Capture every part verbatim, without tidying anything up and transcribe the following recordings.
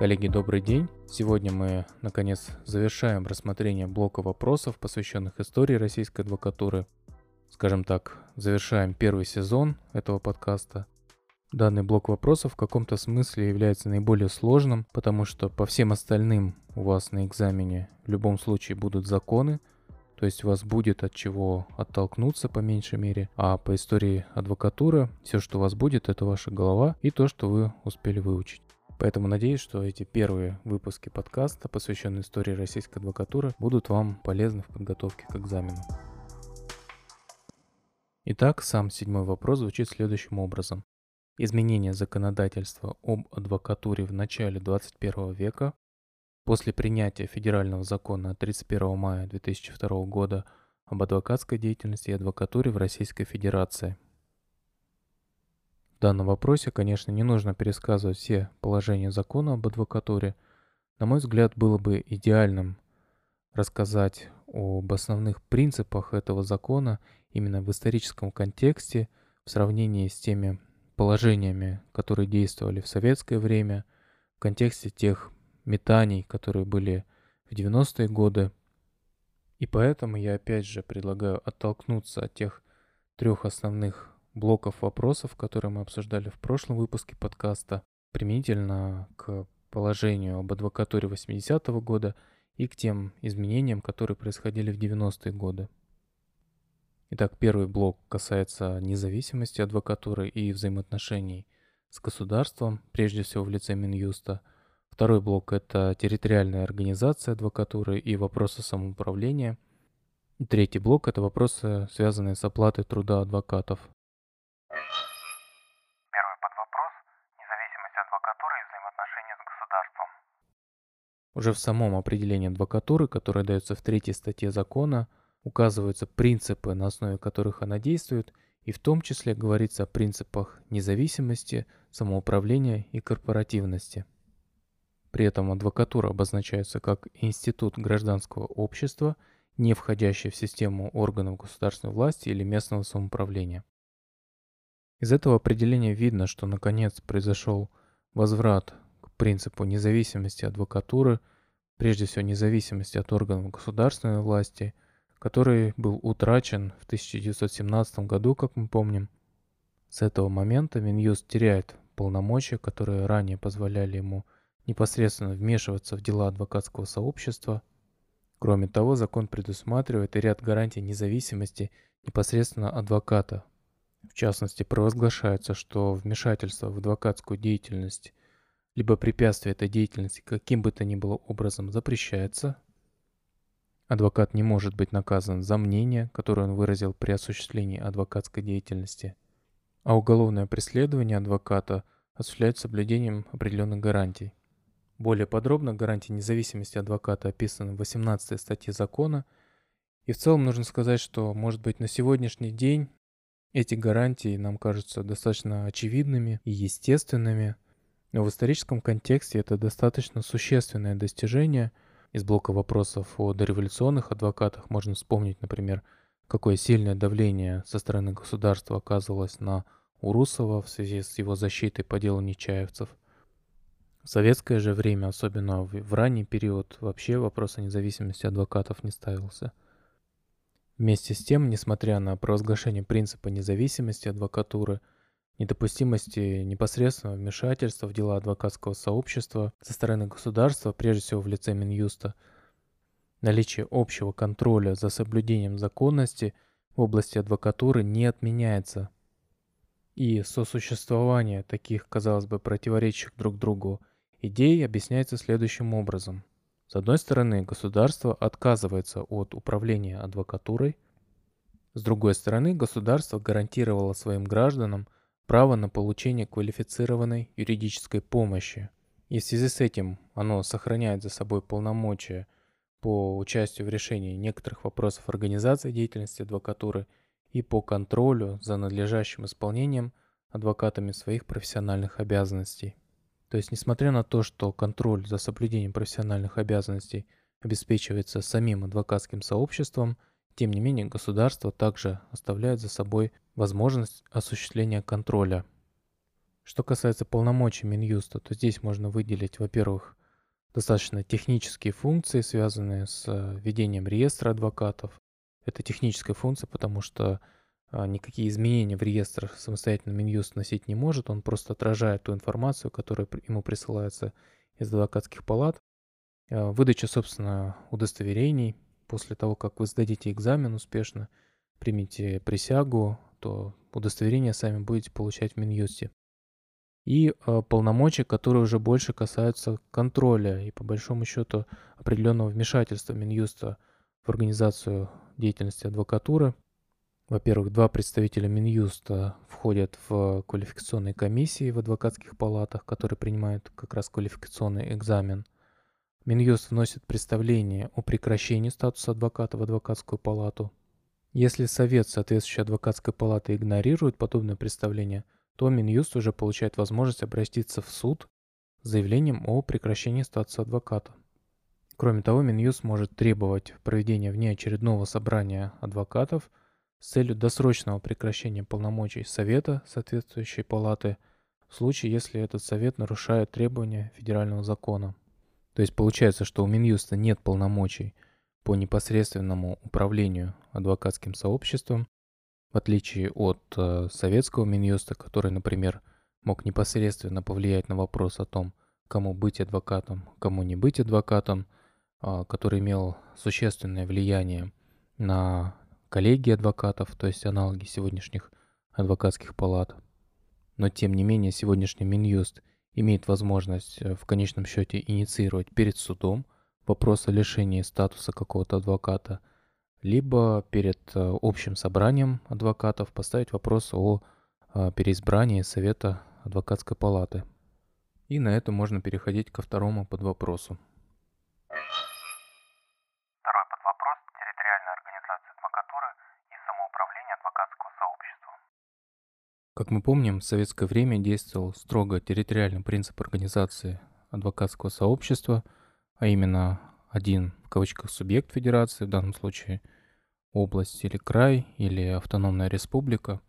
Коллеги, добрый день! Сегодня мы, наконец, завершаем рассмотрение блока вопросов, посвященных истории российской адвокатуры. Скажем так, завершаем первый сезон этого подкаста. Данный блок вопросов в каком-то смысле является наиболее сложным, потому что по всем остальным у вас на экзамене в любом случае будут законы, то есть у вас будет от чего оттолкнуться по меньшей мере, а по истории адвокатуры все, что у вас будет, это ваша голова и то, что вы успели выучить. Поэтому надеюсь, что эти первые выпуски подкаста, посвященные истории российской адвокатуры, будут вам полезны в подготовке к экзамену. Итак, сам седьмой вопрос звучит следующим образом. Изменение законодательства об адвокатуре в начале двадцать первого века после принятия Федерального закона от тридцать первого мая две тысячи второго года об адвокатской деятельности и адвокатуре в Российской Федерации. В данном вопросе, конечно, не нужно пересказывать все положения закона об адвокатуре. На мой взгляд, было бы идеальным рассказать об основных принципах этого закона именно в историческом контексте в сравнении с теми положениями, которые действовали в советское время, в контексте тех метаний, которые были в девяностые годы. И поэтому я опять же предлагаю оттолкнуться от тех трех основных блоков вопросов, которые мы обсуждали в прошлом выпуске подкаста, применительно к положению об адвокатуре восьмидесятого года и к тем изменениям, которые происходили в девяностые годы. Итак, первый блок касается независимости адвокатуры и взаимоотношений с государством, прежде всего в лице Минюста. Второй блок – это территориальная организация адвокатуры и вопросы самоуправления. И третий блок – это вопросы, связанные с оплатой труда адвокатов. Уже в самом определении адвокатуры, которое дается в третьей статье закона, указываются принципы, на основе которых она действует, и в том числе говорится о принципах независимости, самоуправления и корпоративности. При этом адвокатура обозначается как институт гражданского общества, не входящий в систему органов государственной власти или местного самоуправления. Из этого определения видно, что наконец произошел возврат принципу независимости адвокатуры, прежде всего независимости от органов государственной власти, который был утрачен в тысяча девятьсот семнадцатом году, как мы помним. С этого момента Минюст теряет полномочия, которые ранее позволяли ему непосредственно вмешиваться в дела адвокатского сообщества. Кроме того, закон предусматривает и ряд гарантий независимости непосредственно адвоката. В частности, провозглашается, что вмешательство в адвокатскую деятельность либо препятствие этой деятельности каким бы то ни было образом запрещается. Адвокат не может быть наказан за мнение, которое он выразил при осуществлении адвокатской деятельности. А уголовное преследование адвоката осуществляется соблюдением определенных гарантий. Более подробно гарантии независимости адвоката описаны в восемнадцатой статье закона. И в целом нужно сказать, что, может быть, на сегодняшний день эти гарантии нам кажутся достаточно очевидными и естественными. Но в историческом контексте это достаточно существенное достижение. Из блока вопросов о дореволюционных адвокатах можно вспомнить, например, какое сильное давление со стороны государства оказывалось на Урусова в связи с его защитой по делу нечаевцев. В советское же время, особенно в ранний период, вообще вопрос о независимости адвокатов не ставился. Вместе с тем, несмотря на провозглашение принципа независимости адвокатуры, недопустимости непосредственного вмешательства в дела адвокатского сообщества со стороны государства, прежде всего в лице Минюста, наличие общего контроля за соблюдением законности в области адвокатуры не отменяется. И сосуществование таких, казалось бы, противоречащих друг другу идей объясняется следующим образом. С одной стороны, государство отказывается от управления адвокатурой. С другой стороны, государство гарантировало своим гражданам право на получение квалифицированной юридической помощи. И в связи с этим оно сохраняет за собой полномочия по участию в решении некоторых вопросов организации деятельности адвокатуры и по контролю за надлежащим исполнением адвокатами своих профессиональных обязанностей. То есть, несмотря на то, что контроль за соблюдением профессиональных обязанностей обеспечивается самим адвокатским сообществом, тем не менее, государство также оставляет за собой возможность осуществления контроля. Что касается полномочий Минюста, то здесь можно выделить, во-первых, достаточно технические функции, связанные с ведением реестра адвокатов. Это техническая функция, потому что никакие изменения в реестрах самостоятельно Минюст вносить не может, он просто отражает ту информацию, которая ему присылается из адвокатских палат. Выдача, собственно, удостоверений. После того, как вы сдадите экзамен успешно, примите присягу, то удостоверения сами будете получать в Минюсте. И э, полномочия, которые уже больше касаются контроля и, по большому счету, определенного вмешательства Минюста в организацию деятельности адвокатуры. Во-первых, два представителя Минюста входят в квалификационные комиссии в адвокатских палатах, которые принимают как раз квалификационный экзамен. Минюст вносит представление о прекращении статуса адвоката в адвокатскую палату. Если совет соответствующей адвокатской палаты игнорирует подобное представление, то Минюст уже получает возможность обратиться в суд с заявлением о прекращении статуса адвоката. Кроме того, Минюст может требовать проведения внеочередного собрания адвокатов с целью досрочного прекращения полномочий совета соответствующей палаты в случае, если этот совет нарушает требования федерального закона. То есть получается, что у Минюста нет полномочий по непосредственному управлению адвокатским сообществом, в отличие от э, советского Минюста, который, например, мог непосредственно повлиять на вопрос о том, кому быть адвокатом, кому не быть адвокатом, э, который имел существенное влияние на коллегии адвокатов, то есть аналоги сегодняшних адвокатских палат. Но, тем не менее, сегодняшний Минюст имеет возможность э, в конечном счете инициировать перед судом вопрос о лишении статуса какого-то адвоката, либо перед общим собранием адвокатов поставить вопрос о переизбрании Совета адвокатской палаты. И на этом можно переходить ко второму подвопросу. Второй подвопрос – территориальная организация адвокатуры и самоуправление адвокатского сообщества. Как мы помним, в советское время действовал строго территориальный принцип организации адвокатского сообщества, а именно один, в кавычках, субъект федерации, в данном случае область или край, или автономная республика,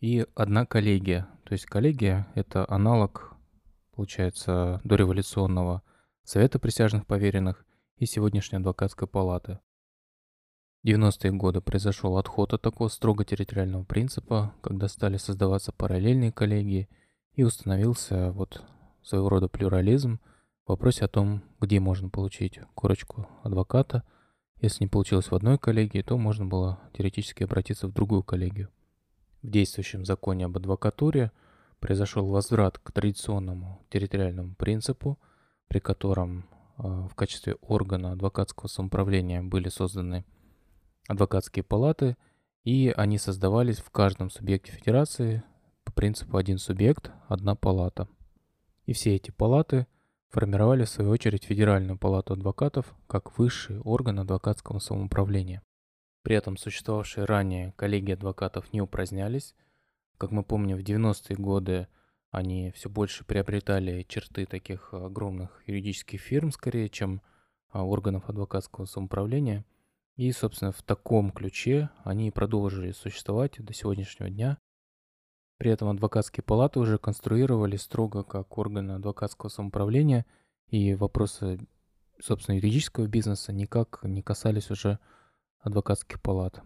и одна коллегия. То есть коллегия – это аналог, получается, дореволюционного Совета присяжных поверенных и сегодняшней адвокатской палаты. В девяностые годы произошел отход от такого строго территориального принципа, когда стали создаваться параллельные коллегии, и установился вот своего рода плюрализм в вопросе о том, где можно получить корочку адвоката. Если не получилось в одной коллегии, то можно было теоретически обратиться в другую коллегию. В действующем законе об адвокатуре произошел возврат к традиционному территориальному принципу, при котором в качестве органа адвокатского самоуправления были созданы адвокатские палаты, и они создавались в каждом субъекте федерации по принципу «один субъект, одна палата». И все эти палаты формировали, в свою очередь, Федеральную палату адвокатов как высший орган адвокатского самоуправления. При этом существовавшие ранее коллегии адвокатов не упразднялись. Как мы помним, в девяностые годы они все больше приобретали черты таких огромных юридических фирм, скорее, чем органов адвокатского самоуправления. И, собственно, в таком ключе они продолжили существовать до сегодняшнего дня. При этом адвокатские палаты уже конструировали строго как органы адвокатского самоуправления, и вопросы, собственно, юридического бизнеса никак не касались уже адвокатских палат.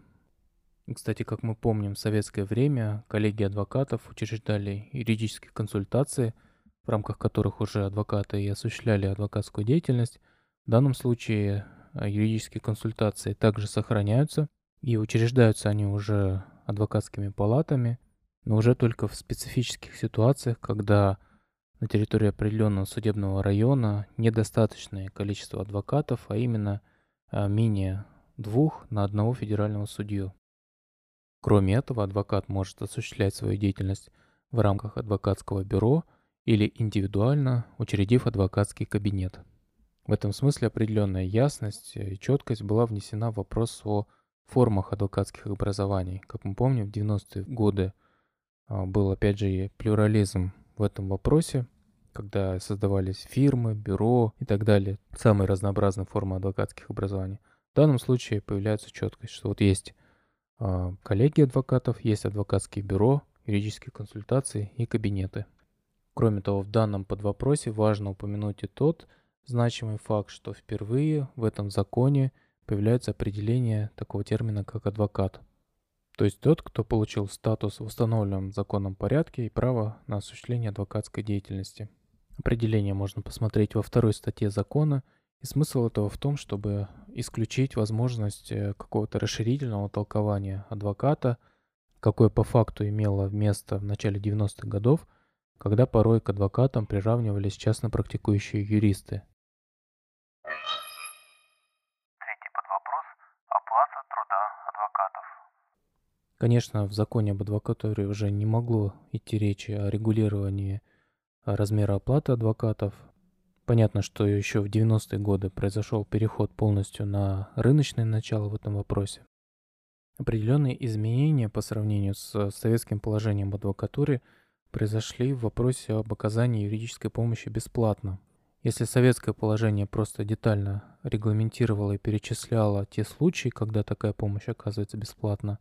И, кстати, как мы помним, в советское время коллегии адвокатов учреждали юридические консультации, в рамках которых уже адвокаты и осуществляли адвокатскую деятельность. В данном случае юридические консультации также сохраняются, и учреждаются они уже адвокатскими палатами, но уже только в специфических ситуациях, когда на территории определенного судебного района недостаточное количество адвокатов, а именно менее двух на одного федерального судью. Кроме этого, адвокат может осуществлять свою деятельность в рамках адвокатского бюро или индивидуально, учредив адвокатский кабинет. В этом смысле определенная ясность и четкость была внесена в вопрос о формах адвокатских образований. Как мы помним, в девяностые годы был, опять же, и плюрализм в этом вопросе, когда создавались фирмы, бюро и так далее, самые разнообразные формы адвокатских образований. В данном случае появляется четкость, что вот есть коллегии адвокатов, есть адвокатские бюро, юридические консультации и кабинеты. Кроме того, в данном подвопросе важно упомянуть и тот значимый факт, что впервые в этом законе появляется определение такого термина, как адвокат. То есть тот, кто получил статус в установленном законном порядке и право на осуществление адвокатской деятельности. Определение можно посмотреть во второй статье закона, и смысл этого в том, чтобы исключить возможность какого-то расширительного толкования адвоката, какое по факту имело место в начале девяностых годов, когда порой к адвокатам приравнивались частно практикующие юристы. Третий подвопрос – оплата труда адвокатов. Конечно, в законе об адвокатуре уже не могло идти речи о регулировании размера оплаты адвокатов. Понятно, что еще в девяностые годы произошел переход полностью на рыночное начало в этом вопросе. Определенные изменения по сравнению с советским положением об адвокатуре произошли в вопросе об оказании юридической помощи бесплатно. Если советское положение просто детально регламентировало и перечисляло те случаи, когда такая помощь оказывается бесплатно,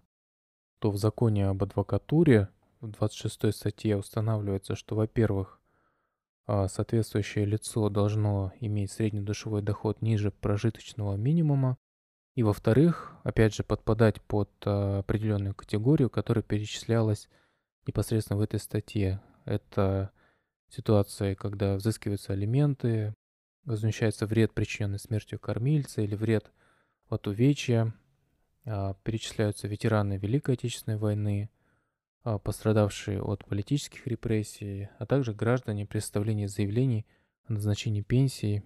то в законе об адвокатуре в двадцать шестой статье устанавливается, что, во-первых, соответствующее лицо должно иметь среднедушевой доход ниже прожиточного минимума, и, во-вторых, опять же, подпадать под определенную категорию, которая перечислялась непосредственно в этой статье. Это ситуации, когда взыскиваются алименты, возмещается вред, причиненный смертью кормильца, или вред от увечья, перечисляются ветераны Великой Отечественной войны, пострадавшие от политических репрессий, а также граждане при составлении заявлений о назначении пенсии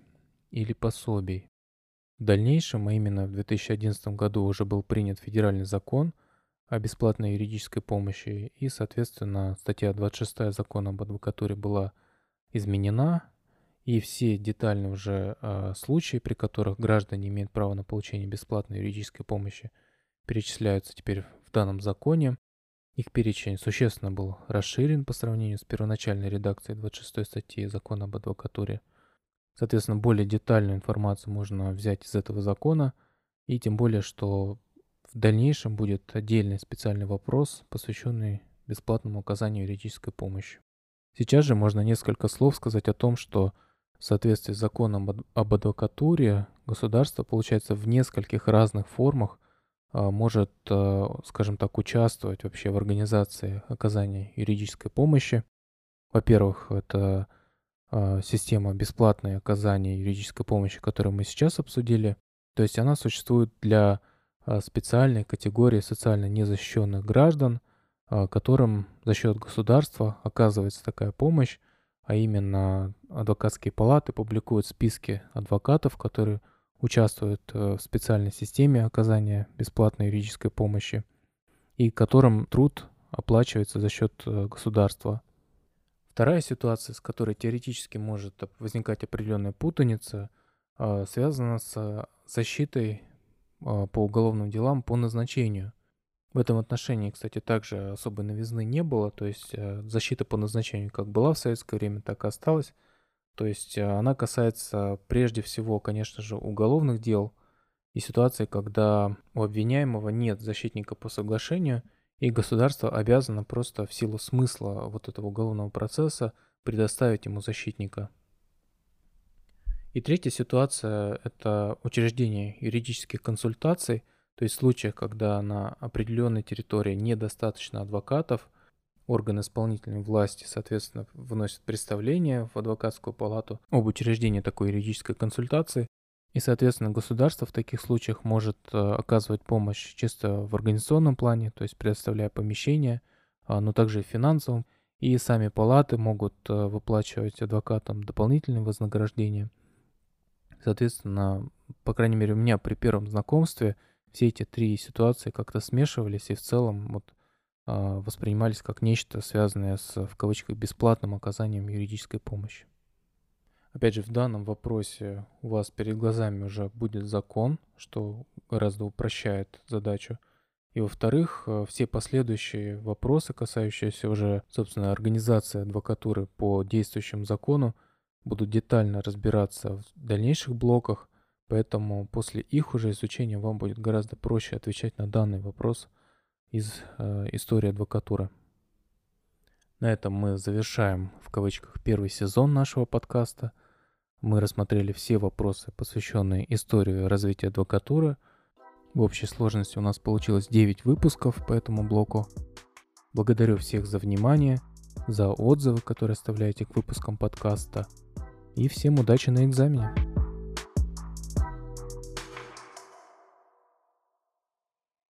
или пособий. В дальнейшем, а именно в две тысячи одиннадцатом году, уже был принят федеральный закон о бесплатной юридической помощи, и, соответственно, статья двадцать шесть закона об адвокатуре была изменена, и все детальные уже э, случаи, при которых граждане имеют право на получение бесплатной юридической помощи, перечисляются теперь в данном законе. Их перечень существенно был расширен по сравнению с первоначальной редакцией двадцать шестой статьи закона об адвокатуре. Соответственно, более детальную информацию можно взять из этого закона, и тем более, что в дальнейшем будет отдельный специальный вопрос, посвященный бесплатному оказанию юридической помощи. Сейчас же можно несколько слов сказать о том, что в соответствии с законом об адвокатуре государство, получается, в нескольких разных формах может, скажем так, участвовать вообще в организации оказания юридической помощи. Во-первых, это система бесплатного оказания юридической помощи, которую мы сейчас обсудили, то есть она существует для специальной категории социально незащищенных граждан, которым за счет государства оказывается такая помощь, а именно адвокатские палаты публикуют списки адвокатов, которые участвуют в специальной системе оказания бесплатной юридической помощи и которым труд оплачивается за счет государства. Вторая ситуация, с которой теоретически может возникать определенная путаница, связана с защитой по уголовным делам по назначению. В этом отношении, кстати, также особой новизны не было, то есть защита по назначению как была в советское время, так и осталась. То есть она касается прежде всего, конечно же, уголовных дел и ситуации, когда у обвиняемого нет защитника по соглашению, и государство обязано просто в силу смысла вот этого уголовного процесса предоставить ему защитника. И третья ситуация – это учреждение юридических консультаций, то есть в случаях, когда на определенной территории недостаточно адвокатов, орган исполнительной власти, соответственно, вносит представление в адвокатскую палату об учреждении такой юридической консультации, и, соответственно, государство в таких случаях может оказывать помощь чисто в организационном плане, то есть предоставляя помещение, но также и в финансовом, и сами палаты могут выплачивать адвокатам дополнительные вознаграждения. Соответственно, по крайней мере, у меня при первом знакомстве все эти три ситуации как-то смешивались, и в целом вот воспринимались как нечто, связанное с, в кавычках, бесплатным оказанием юридической помощи. Опять же, в данном вопросе у вас перед глазами уже будет закон, что гораздо упрощает задачу. И, во-вторых, все последующие вопросы, касающиеся уже, собственно, организации адвокатуры по действующему закону, будут детально разбираться в дальнейших блоках, поэтому после их уже изучения вам будет гораздо проще отвечать на данный вопрос из э, истории адвокатуры. На этом мы завершаем, в кавычках, первый сезон нашего подкаста. Мы рассмотрели все вопросы, посвященные истории развития адвокатуры. В общей сложности у нас получилось девять выпусков по этому блоку. Благодарю всех за внимание, за отзывы, которые оставляете к выпускам подкаста. И всем удачи на экзамене!